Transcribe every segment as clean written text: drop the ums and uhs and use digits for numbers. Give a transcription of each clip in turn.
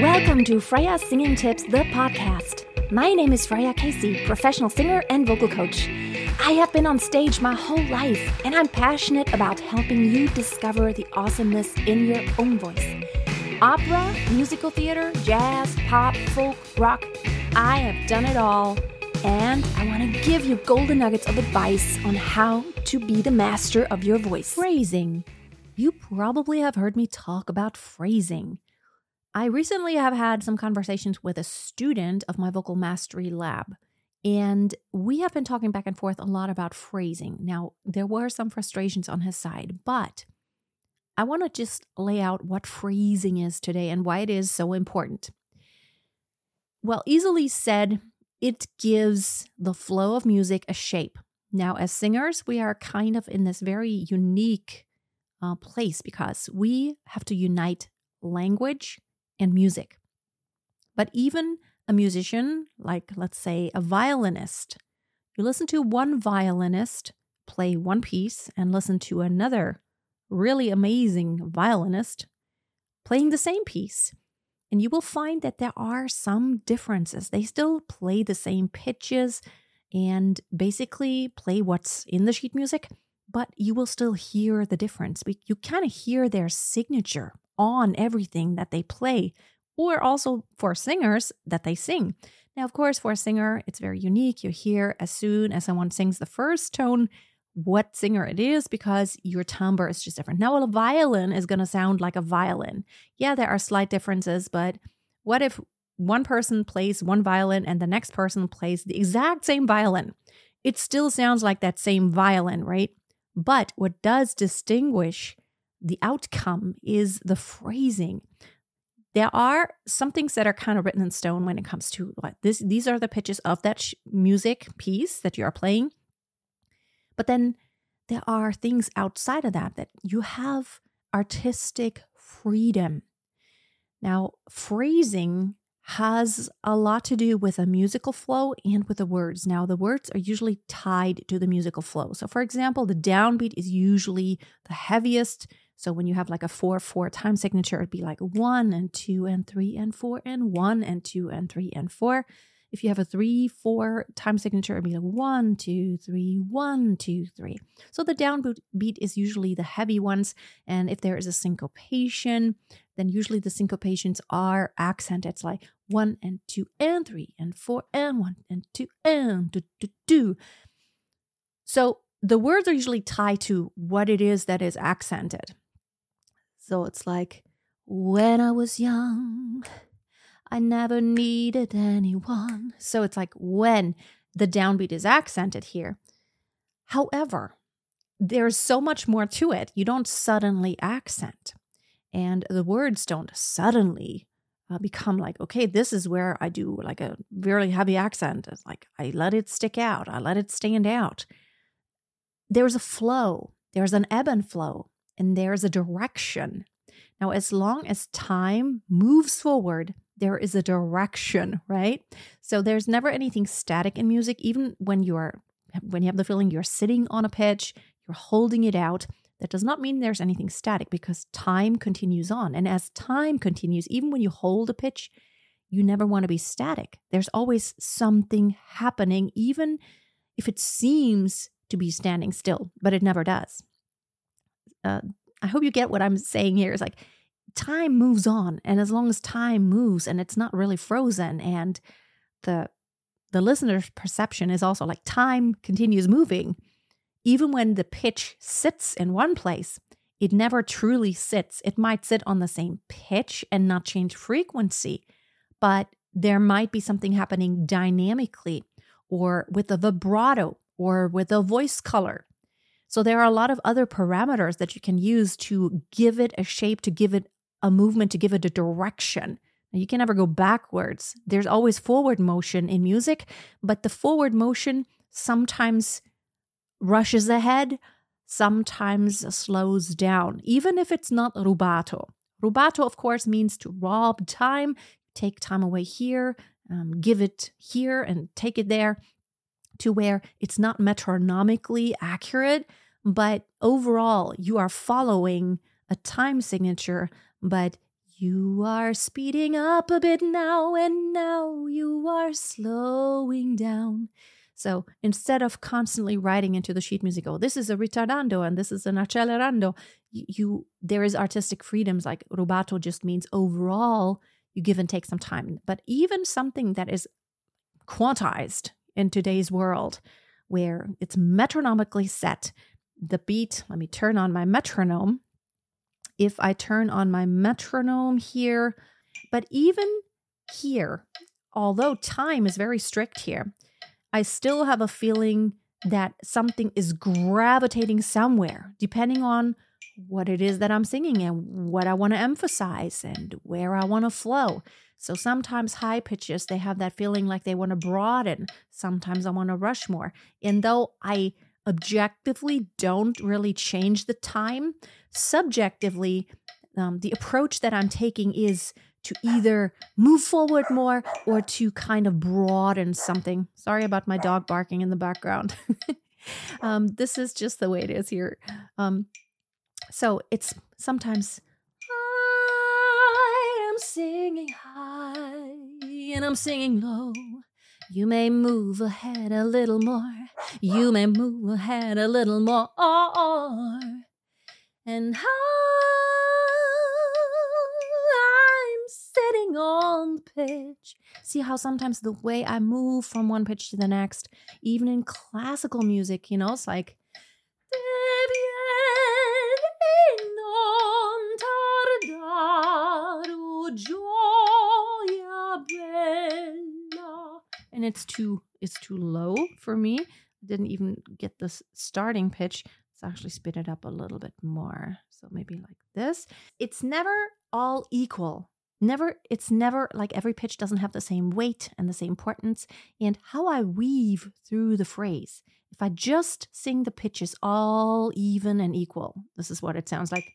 Welcome to Freya Singing Tips, the podcast. My name is Freya Casey, professional singer and vocal coach. I have been on stage my whole life, and I'm passionate about helping you discover the awesomeness in your own voice. Opera, musical theater, jazz, pop, folk, rock, I have done it all, and I want to give you golden nuggets of advice on how to be the master of your voice. Phrasing. You probably have heard me talk about phrasing. I recently have had some conversations with a student of my vocal mastery lab, and we have been talking back and forth a lot about phrasing. Now, there were some frustrations on his side, but I want to just lay out what phrasing is today and why it is so important. Well, easily said, it gives the flow of music a shape. Now, as singers, we are kind of in this very unique place because we have to unite language and music. But even a musician, like let's say a violinist, you listen to one violinist play one piece and listen to another really amazing violinist playing the same piece, and you will find that there are some differences. They still play the same pitches and basically play what's in the sheet music, but you will still hear the difference. You kind of hear their signature on everything that they play, or also for singers that they sing. Now, of course, for a singer, it's very unique. You hear as soon as someone sings the first tone what singer it is because your timbre is just different. Now, a violin is going to sound like a violin. Yeah, there are slight differences, but what if one person plays one violin and the next person plays the exact same violin? It still sounds like that same violin, right? But what does distinguish the outcome is the phrasing. There are some things that are kind of written in stone when it comes to these are the pitches of that music piece that you are playing. But then there are things outside of that you have artistic freedom. Now, phrasing has a lot to do with a musical flow and with the words. Now, the words are usually tied to the musical flow. So, for example, the downbeat is usually the heaviest. So when you have like a 4/4 time signature, it'd be like 1 and 2 and 3 and 4 and 1 and 2 and 3 and 4. If you have a 3/4 time signature, it'd be like 1, 2, 3, 1, 2, 3. So the downbeat is usually the heavy ones. And if there is a syncopation, then usually the syncopations are accented. It's like 1 and 2 and 3 and 4 and 1 and 2 and 2. So the words are usually tied to what it is that is accented. So it's like, when I was young, I never needed anyone. So it's like when the downbeat is accented here. However, there's so much more to it. You don't suddenly accent. And the words don't suddenly become like, okay, this is where I do like a very heavy accent. It's like I let it stick out. I let it stand out. There's a flow. There's an ebb and flow. And there's a direction. Now, as long as time moves forward, there is a direction, right? So there's never anything static in music. Even when you have the feeling you're sitting on a pitch, you're holding it out, that does not mean there's anything static because time continues on. And as time continues, even when you hold a pitch, you never want to be static. There's always something happening, even if it seems to be standing still, but it never does. I hope you get what I'm saying here. It's like, time moves on, and as long as time moves and it's not really frozen, and the listener's perception is also like time continues moving, even when the pitch sits in one place, it never truly sits. It might sit on the same pitch and not change frequency, but there might be something happening dynamically or with a vibrato or with a voice color. So there are a lot of other parameters that you can use to give it a shape, to give it a movement, to give it a direction. Now, you can never go backwards. There's always forward motion in music, but the forward motion sometimes rushes ahead, sometimes slows down, even if it's not rubato. Rubato, of course, means to rob time, take time away here, give it here and take it there, to where it's not metronomically accurate, but overall you are following a time signature, but You are speeding up a bit now, and now you are slowing down. So instead of constantly writing into the sheet music, oh, this is a ritardando and this is an accelerando, there is artistic freedoms. Like rubato just means overall, you give and take some time. But even something that is quantized in today's world, where it's metronomically set, the beat, let me turn on my metronome. If I turn on my metronome here, but even here, although time is very strict here, I still have a feeling that something is gravitating somewhere, depending on what it is that I'm singing and what I want to emphasize and where I want to flow. So sometimes high pitches, they have that feeling like they want to broaden. Sometimes I want to rush more. And though I objectively don't really change the time, subjectively, the approach that I'm taking is to either move forward more or to kind of broaden something. Sorry about my dog barking in the background. This is just the way it is here. So it's sometimes I am singing high and I'm singing low. You may move ahead a little more. You may move ahead a little more. And I'm sitting on the pitch. See how sometimes the way I move from one pitch to the next, even in classical music, you know, it's like and it's too low for me. I didn't even get this starting pitch. Let's actually speed it up a little bit more. So maybe like this. It's never all equal. It's never like every pitch doesn't have the same weight and the same importance. And how I weave through the phrase. If I just sing the pitches all even and equal, this is what it sounds like.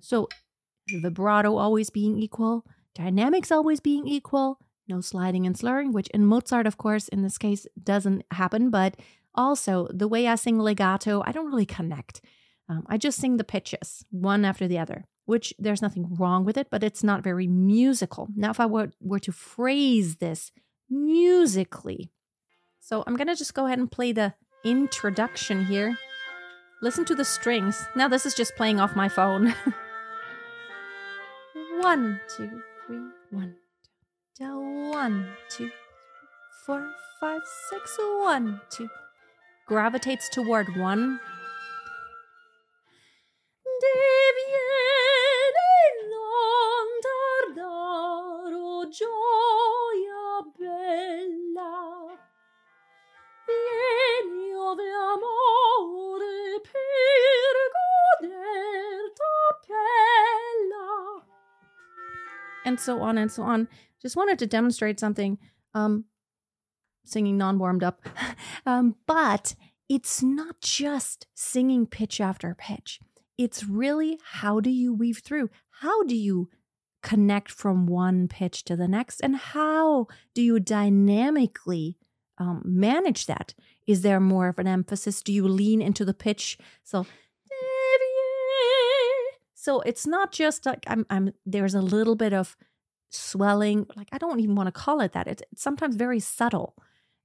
So vibrato always being equal, dynamics always being equal, no sliding and slurring, which in Mozart, of course, in this case doesn't happen. But also the way I sing legato, I don't really connect. I just sing the pitches one after the other, which there's nothing wrong with it, but it's not very musical. Now, if I were to phrase this musically, so I'm going to just go ahead and play the introduction here. Listen to the strings. Now this is just playing off my phone. 1, 2, 3, 1, 2, 1, 2, 4, 5, 6, 1, 2. Gravitates toward one. And so on and so on. Just wanted to demonstrate something. Singing non-warmed up. But it's not just singing pitch after pitch. It's really how do you weave through? How do you connect from one pitch to the next? And how do you dynamically manage that? Is there more of an emphasis? Do you lean into the pitch? So it's not just like there's a little bit of swelling, like I don't even want to call it that. It's sometimes very subtle,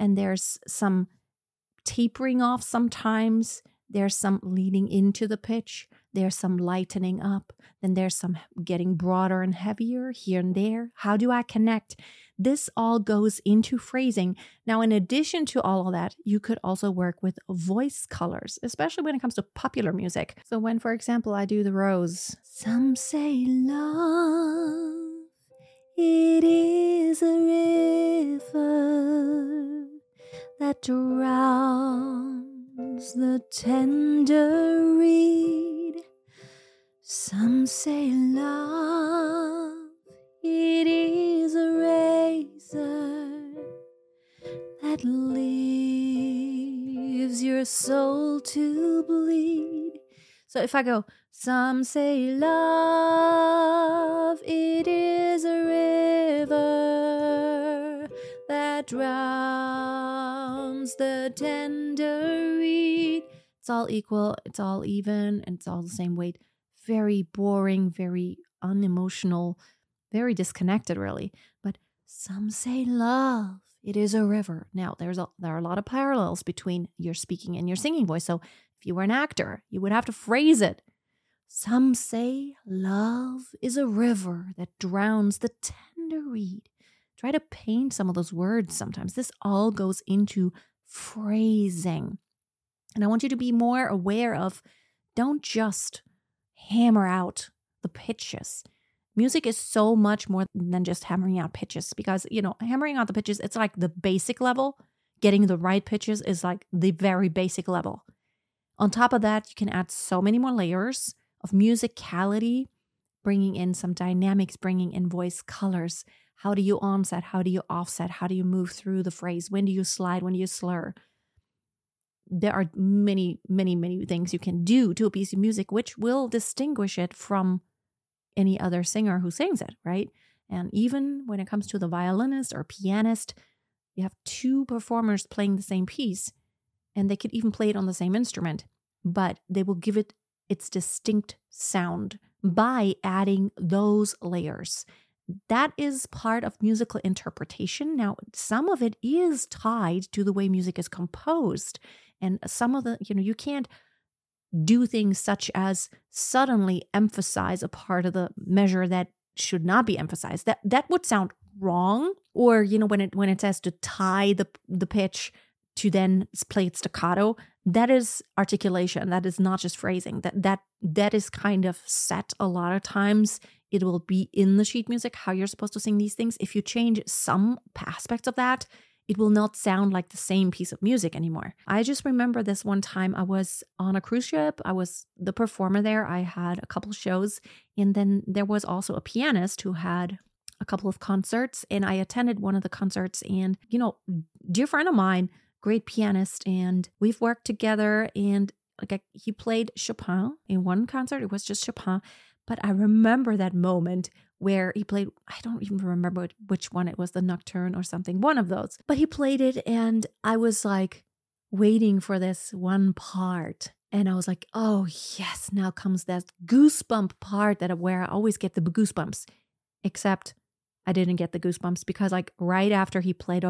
and there's some tapering off sometimes. There's some leaning into the pitch. There's some lightening up. Then there's some getting broader and heavier here and there. How do I connect? This all goes into phrasing. Now, in addition to all of that, you could also work with voice colors, especially when it comes to popular music. So when, for example, I do the rose. Some say love, it is a river that drowns the tender reed. Some say love, it is a razor that leaves your soul to bleed. So if I go, some say love, it is a river that drowns the tender reed. It's all equal, it's all even, and it's all the same weight. Very boring, very unemotional, very disconnected, really. But some say love, it is a river. Now, there are a lot of parallels between your speaking and your singing voice. So if you were an actor, you would have to phrase it. Some say love is a river that drowns the tender reed. Try to paint some of those words sometimes. This all goes into phrasing. And I want you to be more aware of, don't just hammer out the pitches. Music is so much more than just hammering out pitches because, hammering out the pitches, it's like the basic level. Getting the right pitches is like the very basic level. On top of that, you can add so many more layers of musicality, bringing in some dynamics, bringing in voice colors. How do you onset? How do you offset? How do you move through the phrase? When do you slide? When do you slur? There are many, many, many things you can do to a piece of music, which will distinguish it from any other singer who sings it, right? And even when it comes to the violinist or pianist, you have two performers playing the same piece, and they could even play it on the same instrument, but they will give it its distinct sound by adding those layers. That is part of musical interpretation. Now, some of it is tied to the way music is composed. And some of the, you can't do things such as suddenly emphasize a part of the measure that should not be emphasized. That would sound wrong. Or, when it says to tie the pitch to then play it staccato, that is articulation. That is not just phrasing. That is kind of set a lot of times. It will be in the sheet music, how you're supposed to sing these things. If you change some aspects of that, it will not sound like the same piece of music anymore. I just remember this one time I was on a cruise ship. I was the performer there. I had a couple shows. And then there was also a pianist who had a couple of concerts. And I attended one of the concerts. And, dear friend of mine, great pianist. And we've worked together. And he played Chopin in one concert. It was just Chopin. But I remember that moment where he played, I don't even remember which one it was, the Nocturne or something, one of those. But he played it and I was like waiting for this one part. And I was like, oh yes, now comes that goosebump part where I always get the goosebumps. Except I didn't get the goosebumps because right after he played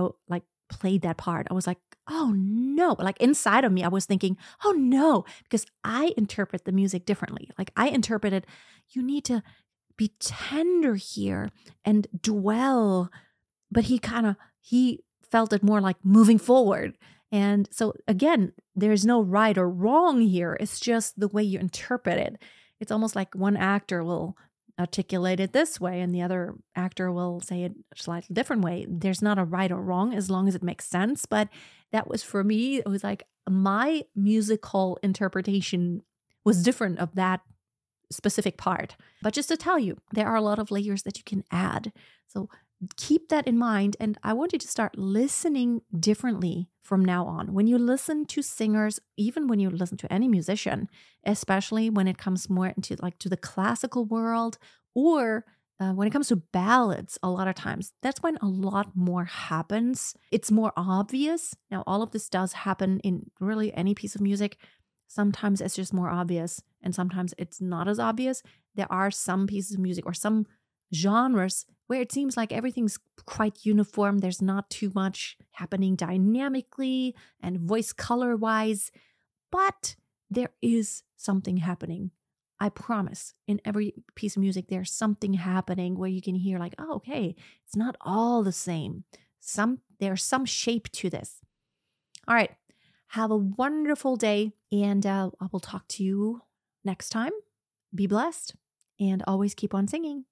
that part, I was like, oh no, inside of me, I was thinking, oh no, because I interpret the music differently. I interpreted, you need to be tender here and dwell, but he felt it more like moving forward. And so again, there's no right or wrong here. It's just the way you interpret it. It's almost like one actor will articulate it this way and the other actor will say it a slightly different way. There's not a right or wrong as long as it makes sense. But that was for me, it was like my musical interpretation was different of that specific part. But just to tell you, there are a lot of layers that you can add. So keep that in mind. And I want you to start listening differently from now on. When you listen to singers, even when you listen to any musician, especially when it comes more into to the classical world, or when it comes to ballads, a lot of times, that's when a lot more happens. It's more obvious. Now, all of this does happen in really any piece of music. Sometimes it's just more obvious and sometimes it's not as obvious. There are some pieces of music or some genres where it seems like everything's quite uniform. There's not too much happening dynamically and voice color wise, but there is something happening. I promise, in every piece of music, there's something happening where you can hear oh, okay, it's not all the same. There's some shape to this. All right. Have a wonderful day, and I will talk to you next time. Be blessed and always keep on singing.